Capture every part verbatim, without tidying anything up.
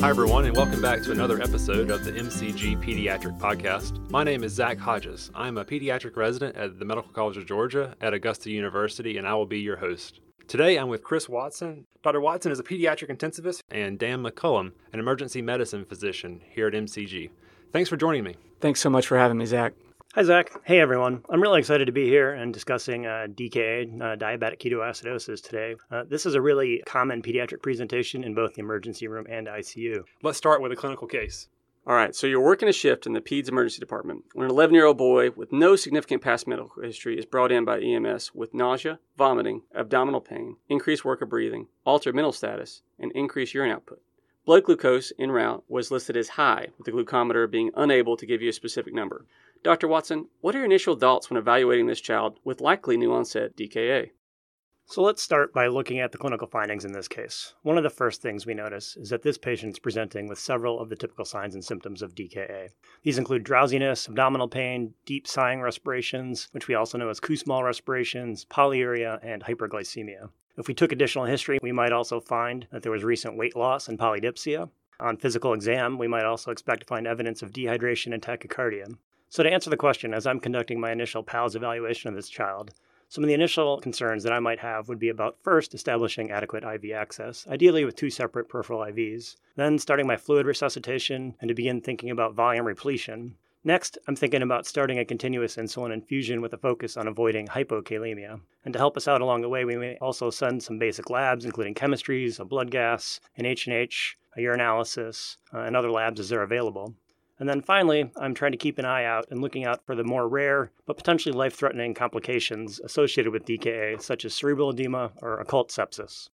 Hi, everyone, and welcome back to another episode of the M C G Pediatric Podcast. My name is Zach Hodges. I'm a pediatric resident at the Medical College of Georgia at Augusta University, and I will be your host. Today, I'm with Chris Watson. Doctor Watson is a pediatric intensivist, and Dan McCollum, an emergency medicine physician here at M C G. Thanks for joining me. Thanks so much for having me, Zach. Hi, Zach. Hey, everyone. I'm really excited to be here and discussing uh, D K A, uh, diabetic ketoacidosis, today. Uh, this is a really common pediatric presentation in both the emergency room and I C U. Let's start with a clinical case. All right, so you're working a shift in the peds emergency department when an eleven-year-old boy with no significant past medical history is brought in by E M S with nausea, vomiting, abdominal pain, increased work of breathing, altered mental status, and increased urine output. Blood glucose en route was listed as high, with the glucometer being unable to give you a specific number. Doctor Watson, what are your initial thoughts when evaluating this child with likely new-onset D K A? So let's start by looking at the clinical findings in this case. One of the first things we notice is that this patient is presenting with several of the typical signs and symptoms of D K A. These include drowsiness, abdominal pain, deep sighing respirations, which we also know as Kussmaul respirations, polyuria, and hyperglycemia. If we took additional history, we might also find that there was recent weight loss and polydipsia. On physical exam, we might also expect to find evidence of dehydration and tachycardia. So to answer the question, as I'm conducting my initial PALS evaluation of this child, some of the initial concerns that I might have would be about first establishing adequate I V access, ideally with two separate peripheral I Vs, then starting my fluid resuscitation and to begin thinking about volume repletion. Next, I'm thinking about starting a continuous insulin infusion with a focus on avoiding hypokalemia. And to help us out along the way, we may also send some basic labs, including chemistries, a blood gas, an H and H, a urinalysis, uh, and other labs as they're available. And then finally, I'm trying to keep an eye out and looking out for the more rare, but potentially life-threatening complications associated with D K A, such as cerebral edema or occult sepsis.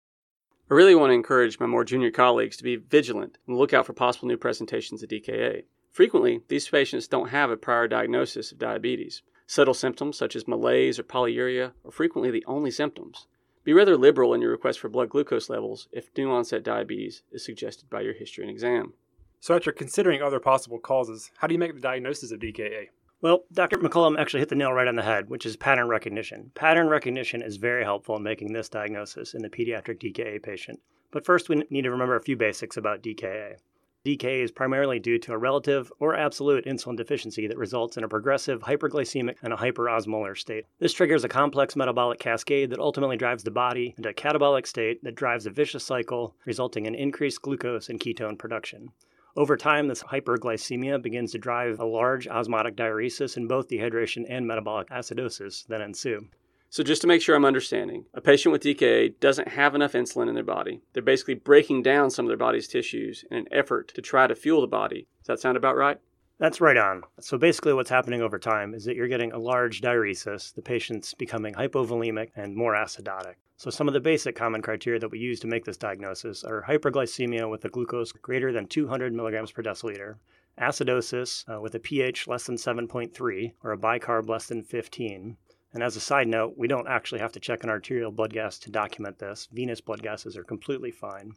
I really want to encourage my more junior colleagues to be vigilant and look out for possible new presentations of D K A. Frequently, these patients don't have a prior diagnosis of diabetes. Subtle symptoms such as malaise or polyuria are frequently the only symptoms. Be rather liberal in your request for blood glucose levels if new-onset diabetes is suggested by your history and exam. So after considering other possible causes, how do you make the diagnosis of D K A? Well, Doctor McCollum actually hit the nail right on the head, which is pattern recognition. Pattern recognition is very helpful in making this diagnosis in the pediatric D K A patient. But first, we need to remember a few basics about D K A. D K A is primarily due to a relative or absolute insulin deficiency that results in a progressive hyperglycemic and a hyperosmolar state. This triggers a complex metabolic cascade that ultimately drives the body into a catabolic state that drives a vicious cycle, resulting in increased glucose and ketone production. Over time, this hyperglycemia begins to drive a large osmotic diuresis in both dehydration and metabolic acidosis that ensue. So just to make sure I'm understanding, a patient with D K A doesn't have enough insulin in their body. They're basically breaking down some of their body's tissues in an effort to try to fuel the body. Does that sound about right? That's right on. So basically what's happening over time is that you're getting a large diuresis, the patient's becoming hypovolemic and more acidotic. So some of the basic common criteria that we use to make this diagnosis are hyperglycemia with a glucose greater than two hundred milligrams per deciliter, acidosis uh, with a pH less than seven point three or a bicarb less than fifteen, and as a side note, we don't actually have to check an arterial blood gas to document this. Venous blood gases are completely fine.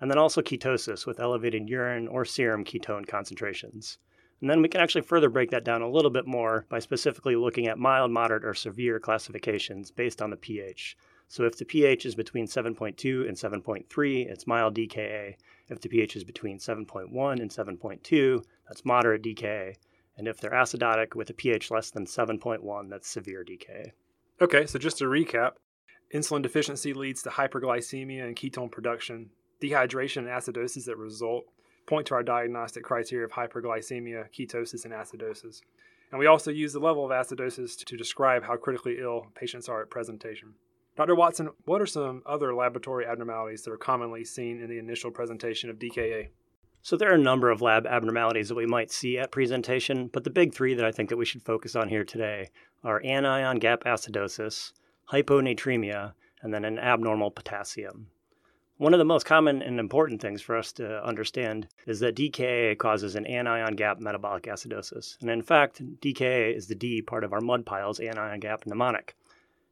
And then also ketosis with elevated urine or serum ketone concentrations. And then we can actually further break that down a little bit more by specifically looking at mild, moderate, or severe classifications based on the pH. So if the pH is between seven point two and seven point three, it's mild D K A. If the pH is between seven point one and seven point two, that's moderate D K A. And if they're acidotic with a pH less than seven point one, that's severe D K A. Okay, so just to recap, insulin deficiency leads to hyperglycemia and ketone production. Dehydration and acidosis that result point to our diagnostic criteria of hyperglycemia, ketosis, and acidosis. And we also use the level of acidosis to describe how critically ill patients are at presentation. Doctor Watson, what are some other laboratory abnormalities that are commonly seen in the initial presentation of D K A? So there are a number of lab abnormalities that we might see at presentation, but the big three that I think that we should focus on here today are anion gap acidosis, hyponatremia, and then an abnormal potassium. One of the most common and important things for us to understand is that D K A causes an anion gap metabolic acidosis. And in fact, D K A is the D part of our mud piles anion gap mnemonic.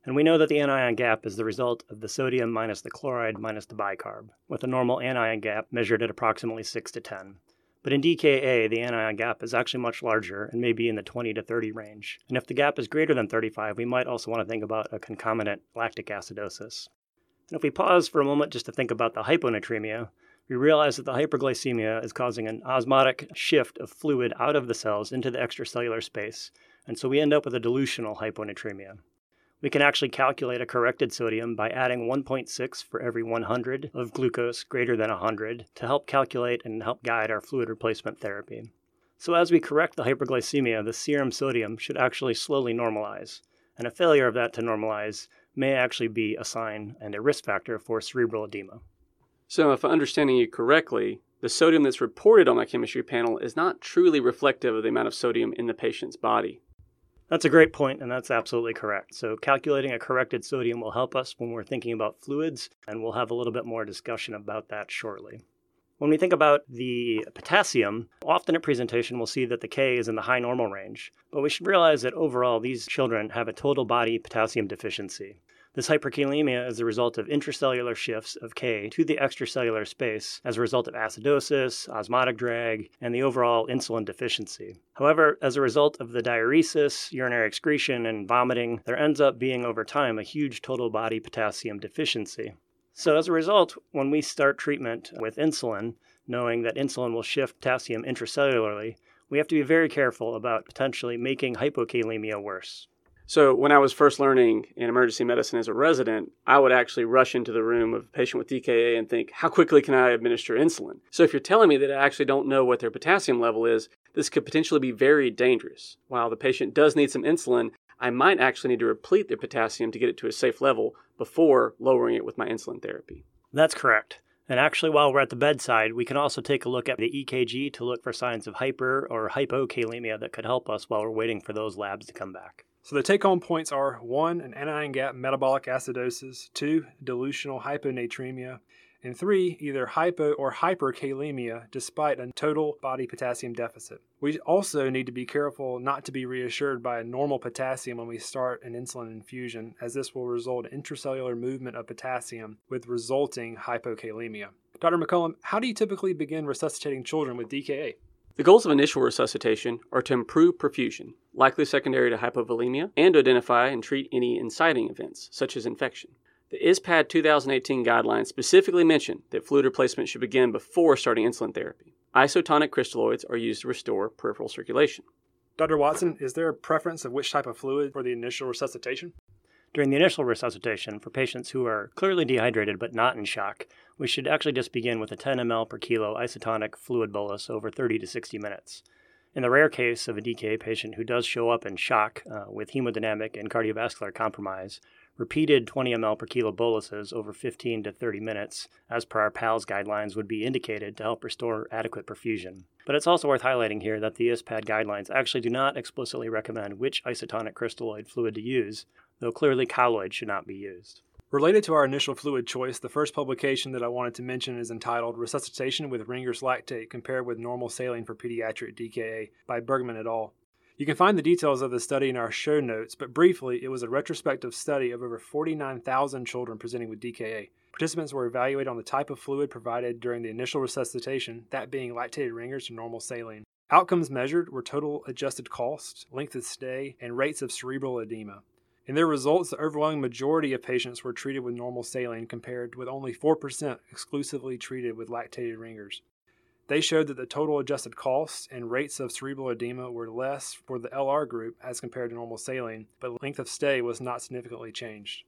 And we know that the anion gap is the result of the sodium minus the chloride minus the bicarb, with a normal anion gap measured at approximately six to ten. But in D K A, the anion gap is actually much larger and may be in the twenty to thirty range. And if the gap is greater than thirty-five, we might also want to think about a concomitant lactic acidosis. And if we pause for a moment just to think about the hyponatremia, we realized that the hyperglycemia is causing an osmotic shift of fluid out of the cells into the extracellular space, and so we end up with a dilutional hyponatremia. We can actually calculate a corrected sodium by adding one point six for every one hundred of glucose greater than one hundred to help calculate and help guide our fluid replacement therapy. So as we correct the hyperglycemia, the serum sodium should actually slowly normalize, and a failure of that to normalize may actually be a sign and a risk factor for cerebral edema. So if I'm understanding you correctly, the sodium that's reported on my chemistry panel is not truly reflective of the amount of sodium in the patient's body. That's a great point, and that's absolutely correct. So calculating a corrected sodium will help us when we're thinking about fluids, and we'll have a little bit more discussion about that shortly. When we think about the potassium, often at presentation we'll see that the K is in the high normal range, but we should realize that overall these children have a total body potassium deficiency. This hyperkalemia is the result of intracellular shifts of K to the extracellular space as a result of acidosis, osmotic drag, and the overall insulin deficiency. However, as a result of the diuresis, urinary excretion, and vomiting, there ends up being over time a huge total body potassium deficiency. So as a result, when we start treatment with insulin, knowing that insulin will shift potassium intracellularly, we have to be very careful about potentially making hypokalemia worse. So when I was first learning in emergency medicine as a resident, I would actually rush into the room of a patient with D K A and think, how quickly can I administer insulin? So if you're telling me that I actually don't know what their potassium level is, this could potentially be very dangerous. While the patient does need some insulin, I might actually need to replete their potassium to get it to a safe level before lowering it with my insulin therapy. That's correct. And actually, while we're at the bedside, we can also take a look at the E K G to look for signs of hyper or hypokalemia that could help us while we're waiting for those labs to come back. So the take-home points are, one, an anion gap metabolic acidosis, two, dilutional hyponatremia, and three, either hypo or hyperkalemia despite a total body potassium deficit. We also need to be careful not to be reassured by a normal potassium when we start an insulin infusion, as this will result in intracellular movement of potassium with resulting hypokalemia. Doctor McCollum, how do you typically begin resuscitating children with D K A? The goals of initial resuscitation are to improve perfusion, likely secondary to hypovolemia, and to identify and treat any inciting events, such as infection. The I S P A D two thousand eighteen guidelines specifically mention that fluid replacement should begin before starting insulin therapy. Isotonic crystalloids are used to restore peripheral circulation. Doctor Watson, is there a preference of which type of fluid for the initial resuscitation? During the initial resuscitation, for patients who are clearly dehydrated but not in shock, we should actually just begin with a ten milliliters per kilo isotonic fluid bolus over thirty to sixty minutes. In the rare case of a D K A patient who does show up in shock uh, with hemodynamic and cardiovascular compromise, repeated twenty milliliters per kilo boluses over fifteen to thirty minutes, as per our PALS guidelines, would be indicated to help restore adequate perfusion. But it's also worth highlighting here that the I S P A D guidelines actually do not explicitly recommend which isotonic crystalloid fluid to use, though clearly colloid should not be used. Related to our initial fluid choice, the first publication that I wanted to mention is entitled Resuscitation with Ringer's Lactate Compared with Normal Saline for Pediatric D K A by Bergman et al. You can find the details of the study in our show notes, but briefly, it was a retrospective study of over forty-nine thousand children presenting with D K A. Participants were evaluated on the type of fluid provided during the initial resuscitation, that being lactated Ringer's to normal saline. Outcomes measured were total adjusted cost, length of stay, and rates of cerebral edema. In their results, the overwhelming majority of patients were treated with normal saline compared with only four percent exclusively treated with lactated Ringer's. They showed that the total adjusted costs and rates of cerebral edema were less for the L R group as compared to normal saline, but length of stay was not significantly changed.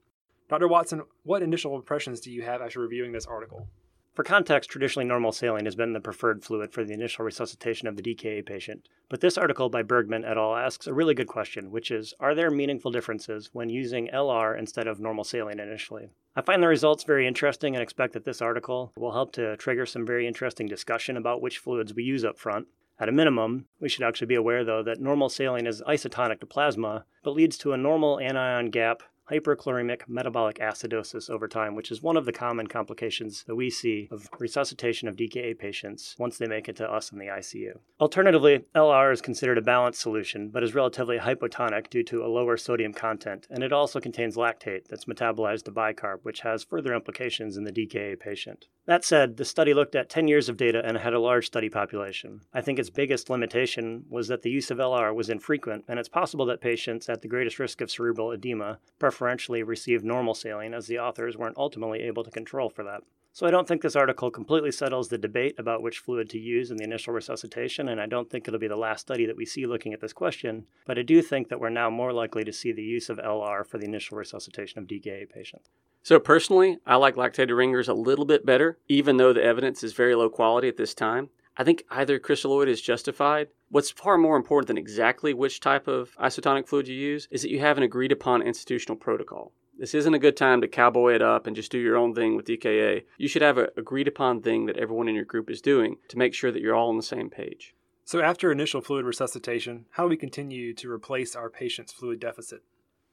Doctor Watson, what initial impressions do you have after reviewing this article? For context, traditionally normal saline has been the preferred fluid for the initial resuscitation of the D K A patient, but this article by Bergman et al. Asks a really good question, which is, are there meaningful differences when using L R instead of normal saline initially? I find the results very interesting and expect that this article will help to trigger some very interesting discussion about which fluids we use up front. At a minimum, we should actually be aware, though, that normal saline is isotonic to plasma, but leads to a normal anion gap hyperchloremic metabolic acidosis over time, which is one of the common complications that we see of resuscitation of D K A patients once they make it to us in the I C U. Alternatively, L R is considered a balanced solution, but is relatively hypotonic due to a lower sodium content, and it also contains lactate that's metabolized to bicarb, which has further implications in the D K A patient. That said, the study looked at ten years of data and had a large study population. I think its biggest limitation was that the use of L R was infrequent, and it's possible that patients at the greatest risk of cerebral edema preferentially received normal saline, as the authors weren't ultimately able to control for that. So I don't think this article completely settles the debate about which fluid to use in the initial resuscitation, and I don't think it'll be the last study that we see looking at this question, but I do think that we're now more likely to see the use of L R for the initial resuscitation of D K A patients. So personally, I like lactated ringers a little bit better, even though the evidence is very low quality at this time. I think either crystalloid is justified. What's far more important than exactly which type of isotonic fluid you use is that you have an agreed upon institutional protocol. This isn't a good time to cowboy it up and just do your own thing with D K A. You should have an agreed upon thing that everyone in your group is doing to make sure that you're all on the same page. So after initial fluid resuscitation, how do we continue to replace our patient's fluid deficit?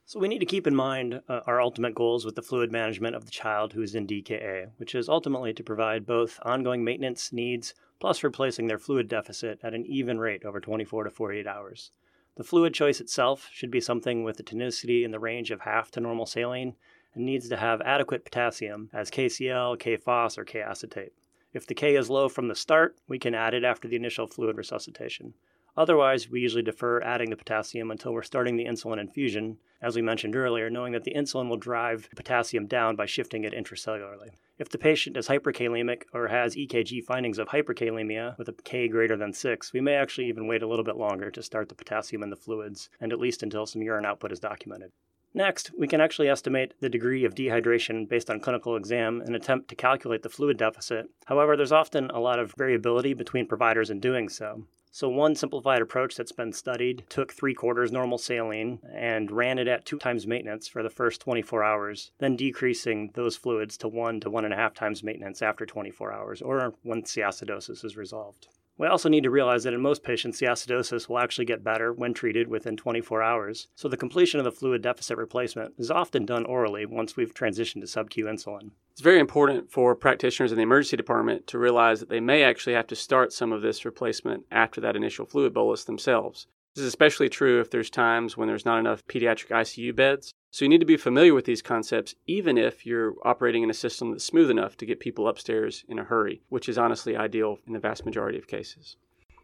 So we need to keep in mind uh, our ultimate goals with the fluid management of the child who is in D K A, which is ultimately to provide both ongoing maintenance needs plus replacing their fluid deficit at an even rate over twenty-four to forty-eight hours. The fluid choice itself should be something with a tonicity in the range of half to normal saline and needs to have adequate potassium as K C L, K F O S, or K-acetate. If the K is low from the start, we can add it after the initial fluid resuscitation. Otherwise, we usually defer adding the potassium until we're starting the insulin infusion, as we mentioned earlier, knowing that the insulin will drive the potassium down by shifting it intracellularly. If the patient is hyperkalemic or has E K G findings of hyperkalemia with a K greater than six, we may actually even wait a little bit longer to start the potassium in the fluids, and at least until some urine output is documented. Next, we can actually estimate the degree of dehydration based on clinical exam and attempt to calculate the fluid deficit. However, there's often a lot of variability between providers in doing so. So one simplified approach that's been studied took three quarters normal saline and ran it at two times maintenance for the first twenty-four hours, then decreasing those fluids to one to one and a half times maintenance after twenty-four hours, or once the acidosis is resolved. We also need to realize that in most patients, the acidosis will actually get better when treated within twenty-four hours, so the completion of the fluid deficit replacement is often done orally once we've transitioned to sub-Q insulin. It's very important for practitioners in the emergency department to realize that they may actually have to start some of this replacement after that initial fluid bolus themselves. This is especially true if there's times when there's not enough pediatric I C U beds, so you need to be familiar with these concepts even if you're operating in a system that's smooth enough to get people upstairs in a hurry, which is honestly ideal in the vast majority of cases.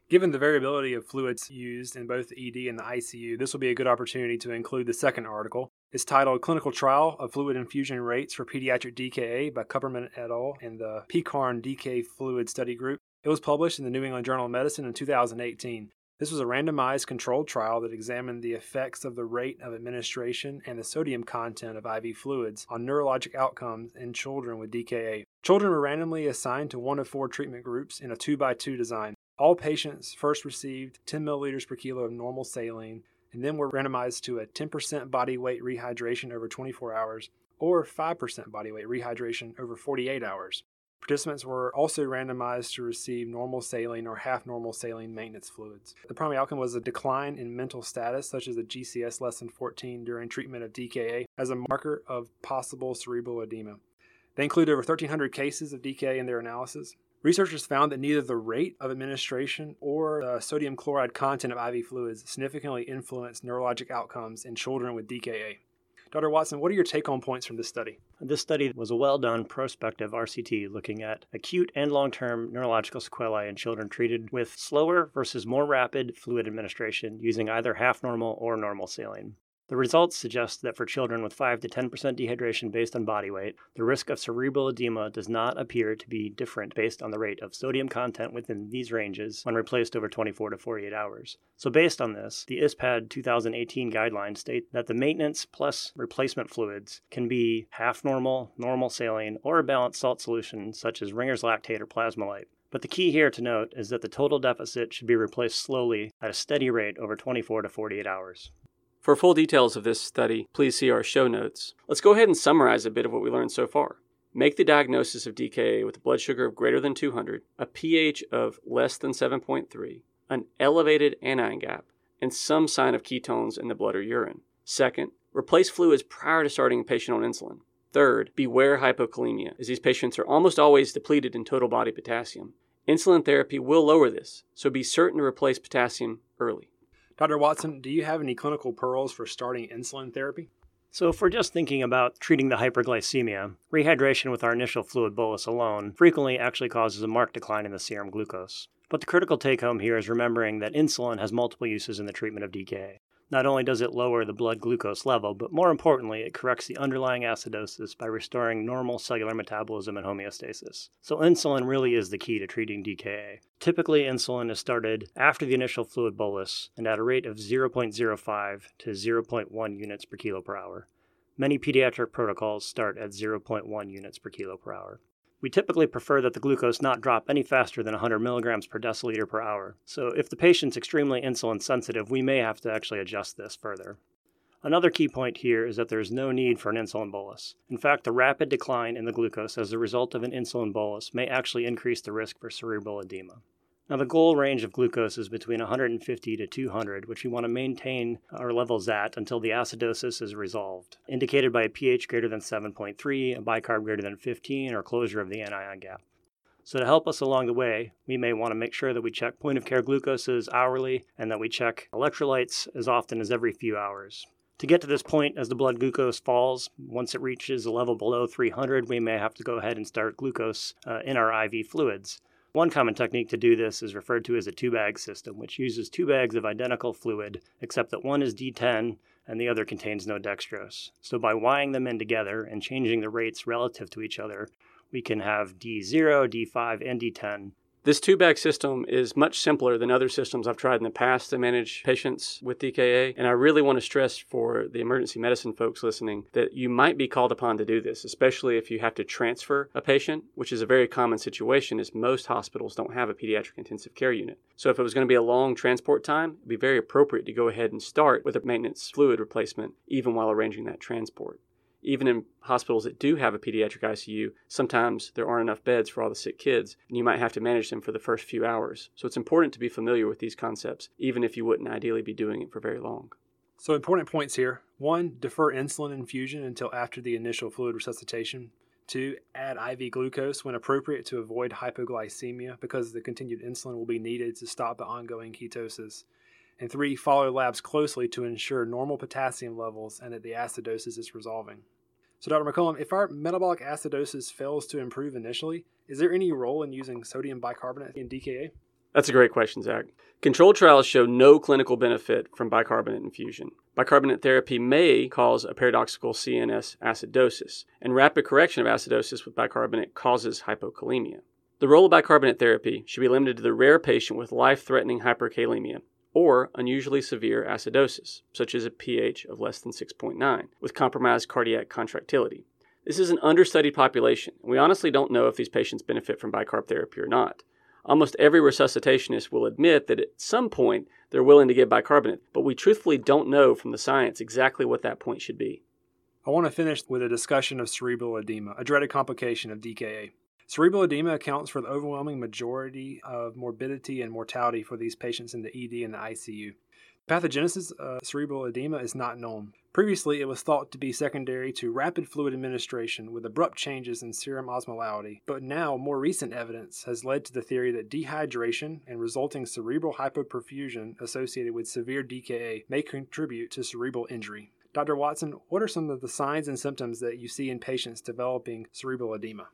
Given the variability of fluids used in both the E D and the I C U, this will be a good opportunity to include the second article. It's titled Clinical Trial of Fluid Infusion Rates for Pediatric D K A by Kuppermann et al. And the PECARN D K Fluid Study Group. It was published in the New England Journal of Medicine in two thousand eighteen. This was a randomized controlled trial that examined the effects of the rate of administration and the sodium content of I V fluids on neurologic outcomes in children with D K A. Children were randomly assigned to one of four treatment groups in a two by two design. All patients first received ten milliliters per kilo of normal saline and then were randomized to a ten percent body weight rehydration over twenty-four hours or five percent body weight rehydration over forty-eight hours. Participants were also randomized to receive normal saline or half-normal saline maintenance fluids. The primary outcome was a decline in mental status, such as a G C S less than fourteen during treatment of D K A, as a marker of possible cerebral edema. They included over one thousand three hundred cases of D K A in their analysis. Researchers found that neither the rate of administration or the sodium chloride content of I V fluids significantly influenced neurologic outcomes in children with D K A. Doctor Watson, what are your take-home points from this study? This study was a well-done prospective R C T looking at acute and long-term neurological sequelae in children treated with slower versus more rapid fluid administration using either half-normal or normal saline. The results suggest that for children with five to ten percent dehydration based on body weight, the risk of cerebral edema does not appear to be different based on the rate of sodium content within these ranges when replaced over twenty-four to forty-eight hours. So based on this, the I S P A D two thousand eighteen guidelines state that the maintenance plus replacement fluids can be half normal, normal saline, or a balanced salt solution such as Ringer's lactate or Plasma-Lyte. But the key here to note is that the total deficit should be replaced slowly at a steady rate over twenty-four to forty-eight hours. For full details of this study, please see our show notes. Let's go ahead and summarize a bit of what we learned so far. Make the diagnosis of D K A with a blood sugar of greater than two hundred, a pH of less than seven point three, an elevated anion gap, and some sign of ketones in the blood or urine. Second, replace fluids prior to starting a patient on insulin. Third, beware hypokalemia, as these patients are almost always depleted in total body potassium. Insulin therapy will lower this, so be certain to replace potassium early. Doctor Watson, do you have any clinical pearls for starting insulin therapy? So if we're just thinking about treating the hyperglycemia, rehydration with our initial fluid bolus alone frequently actually causes a marked decline in the serum glucose. But the critical take-home here is remembering that insulin has multiple uses in the treatment of D K A. Not only does it lower the blood glucose level, but more importantly, it corrects the underlying acidosis by restoring normal cellular metabolism and homeostasis. So insulin really is the key to treating D K A. Typically, insulin is started after the initial fluid bolus and at a rate of zero point zero five to zero point one units per kilo per hour. Many pediatric protocols start at zero point one units per kilo per hour. We typically prefer that the glucose not drop any faster than one hundred milligrams per deciliter per hour. So if the patient's extremely insulin sensitive, we may have to actually adjust this further. Another key point here is that there is no need for an insulin bolus. In fact, the rapid decline in the glucose as a result of an insulin bolus may actually increase the risk for cerebral edema. Now, the goal range of glucose is between one hundred fifty to two hundred, which we want to maintain our levels at until the acidosis is resolved, indicated by a pH greater than seven point three, a bicarb greater than fifteen, or closure of the anion gap. So to help us along the way, we may want to make sure that we check point-of-care glucoses hourly and that we check electrolytes as often as every few hours. To get to this point, as the blood glucose falls, once it reaches a level below three hundred, we may have to go ahead and start glucose uh, in our I V fluids. One common technique to do this is referred to as a two-bag system, which uses two bags of identical fluid, except that one is D ten and the other contains no dextrose. So by wiring them in together and changing the rates relative to each other, we can have D zero, D five, and D ten. This two-bag system is much simpler than other systems I've tried in the past to manage patients with D K A, and I really want to stress for the emergency medicine folks listening that you might be called upon to do this, especially if you have to transfer a patient, which is a very common situation as most hospitals don't have a pediatric intensive care unit. So if it was going to be a long transport time, it would be very appropriate to go ahead and start with a maintenance fluid replacement even while arranging that transport. Even in hospitals that do have a pediatric I C U, sometimes there aren't enough beds for all the sick kids, and you might have to manage them for the first few hours. So it's important to be familiar with these concepts, even if you wouldn't ideally be doing it for very long. So important points here. One, defer insulin infusion until after the initial fluid resuscitation. Two, add I V glucose when appropriate to avoid hypoglycemia because the continued insulin will be needed to stop the ongoing ketosis. And three, follow labs closely to ensure normal potassium levels and that the acidosis is resolving. So Doctor McCollum, if our metabolic acidosis fails to improve initially, is there any role in using sodium bicarbonate in D K A? That's a great question, Zach. Controlled trials show no clinical benefit from bicarbonate infusion. Bicarbonate therapy may cause a paradoxical C N S acidosis, and rapid correction of acidosis with bicarbonate causes hypokalemia. The role of bicarbonate therapy should be limited to the rare patient with life-threatening hyperkalemia, or unusually severe acidosis, such as a pH of less than six point nine, with compromised cardiac contractility. This is an understudied population. We honestly don't know if these patients benefit from bicarb therapy or not. Almost every resuscitationist will admit that at some point they're willing to give bicarbonate, but we truthfully don't know from the science exactly what that point should be. I want to finish with a discussion of cerebral edema, a dreaded complication of D K A. Cerebral edema accounts for the overwhelming majority of morbidity and mortality for these patients in the E D and the I C U. The pathogenesis of cerebral edema is not known. Previously, it was thought to be secondary to rapid fluid administration with abrupt changes in serum osmolality, but now more recent evidence has led to the theory that dehydration and resulting cerebral hypoperfusion associated with severe D K A may contribute to cerebral injury. Doctor Watson, what are some of the signs and symptoms that you see in patients developing cerebral edema?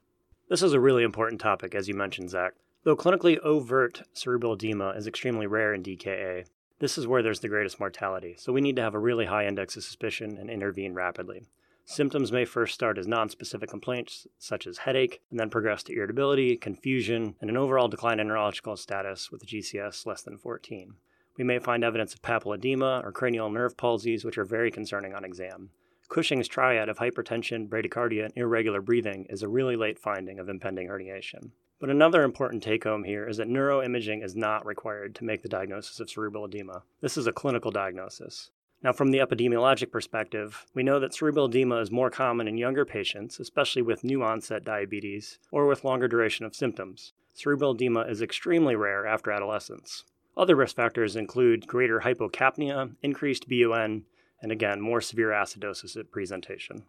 This is a really important topic, as you mentioned, Zach. Though clinically overt cerebral edema is extremely rare in D K A, this is where there's the greatest mortality, so we need to have a really high index of suspicion and intervene rapidly. Symptoms may first start as nonspecific complaints, such as headache, and then progress to irritability, confusion, and an overall decline in neurological status with a G C S less than fourteen. We may find evidence of papilledema or cranial nerve palsies, which are very concerning on exam. Cushing's triad of hypertension, bradycardia, and irregular breathing is a really late finding of impending herniation. But another important take-home here is that neuroimaging is not required to make the diagnosis of cerebral edema. This is a clinical diagnosis. Now, from the epidemiologic perspective, we know that cerebral edema is more common in younger patients, especially with new-onset diabetes or with longer duration of symptoms. Cerebral edema is extremely rare after adolescence. Other risk factors include greater hypocapnia, increased B U N, and again, more severe acidosis at presentation.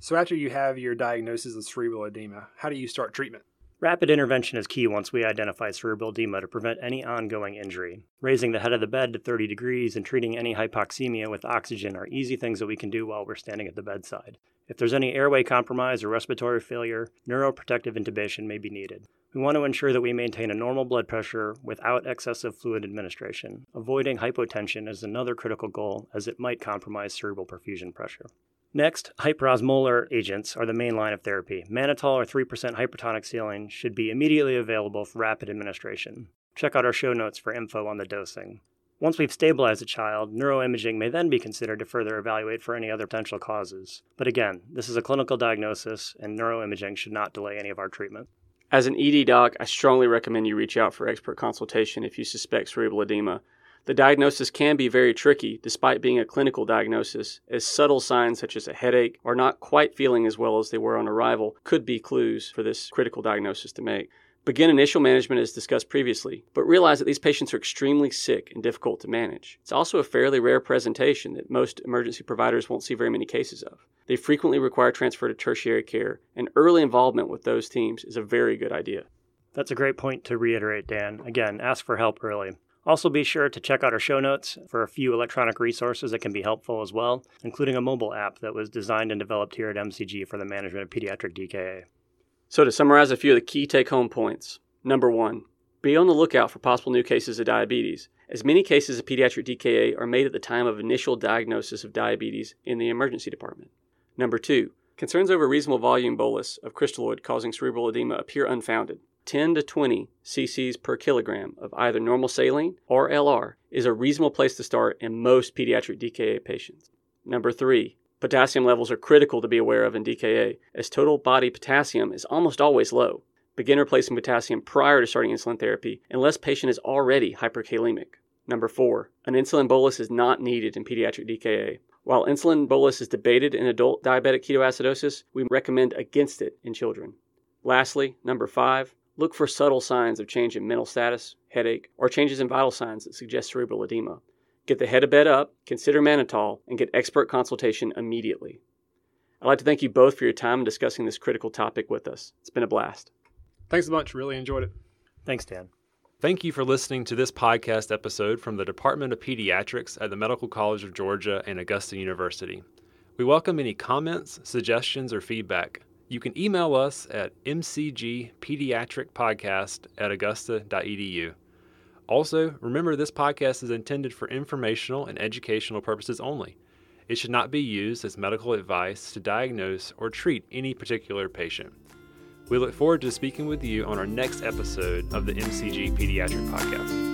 So after you have your diagnosis of cerebral edema, how do you start treatment? Rapid intervention is key once we identify cerebral edema to prevent any ongoing injury. Raising the head of the bed to thirty degrees and treating any hypoxemia with oxygen are easy things that we can do while we're standing at the bedside. If there's any airway compromise or respiratory failure, neuroprotective intubation may be needed. We want to ensure that we maintain a normal blood pressure without excessive fluid administration. Avoiding hypotension is another critical goal, as it might compromise cerebral perfusion pressure. Next, hyperosmolar agents are the main line of therapy. Mannitol or three percent hypertonic saline should be immediately available for rapid administration. Check out our show notes for info on the dosing. Once we've stabilized a child, neuroimaging may then be considered to further evaluate for any other potential causes. But again, this is a clinical diagnosis, and neuroimaging should not delay any of our treatment. As an E D doc, I strongly recommend you reach out for expert consultation if you suspect cerebral edema. The diagnosis can be very tricky, despite being a clinical diagnosis, as subtle signs such as a headache or not quite feeling as well as they were on arrival could be clues for this critical diagnosis to make. Begin initial management as discussed previously, but realize that these patients are extremely sick and difficult to manage. It's also a fairly rare presentation that most emergency providers won't see very many cases of. They frequently require transfer to tertiary care, and early involvement with those teams is a very good idea. That's a great point to reiterate, Dan. Again, ask for help early. Also be sure to check out our show notes for a few electronic resources that can be helpful as well, including a mobile app that was designed and developed here at M C G for the management of pediatric D K A. So to summarize a few of the key take-home points. Number one, be on the lookout for possible new cases of diabetes, as many cases of pediatric D K A are made at the time of initial diagnosis of diabetes in the emergency department. Number two, concerns over reasonable volume bolus of crystalloid causing cerebral edema appear unfounded. ten to twenty cc's per kilogram of either normal saline or L R is a reasonable place to start in most pediatric D K A patients. Number three, potassium levels are critical to be aware of in D K A, as total body potassium is almost always low. Begin replacing potassium prior to starting insulin therapy unless patient is already hyperkalemic. Number four, an insulin bolus is not needed in pediatric D K A. While insulin bolus is debated in adult diabetic ketoacidosis, we recommend against it in children. Lastly, number five, look for subtle signs of change in mental status, headache, or changes in vital signs that suggest cerebral edema. Get the head of bed up, consider mannitol, and get expert consultation immediately. I'd like to thank you both for your time in discussing this critical topic with us. It's been a blast. Thanks a bunch. Really enjoyed it. Thanks, Dan. Thank you for listening to this podcast episode from the Department of Pediatrics at the Medical College of Georgia and Augusta University. We welcome any comments, suggestions, or feedback. You can email us at m c g pediatric podcast at augusta dot e d u. Also, remember this podcast is intended for informational and educational purposes only. It should not be used as medical advice to diagnose or treat any particular patient. We look forward to speaking with you on our next episode of the M C G Pediatric Podcast.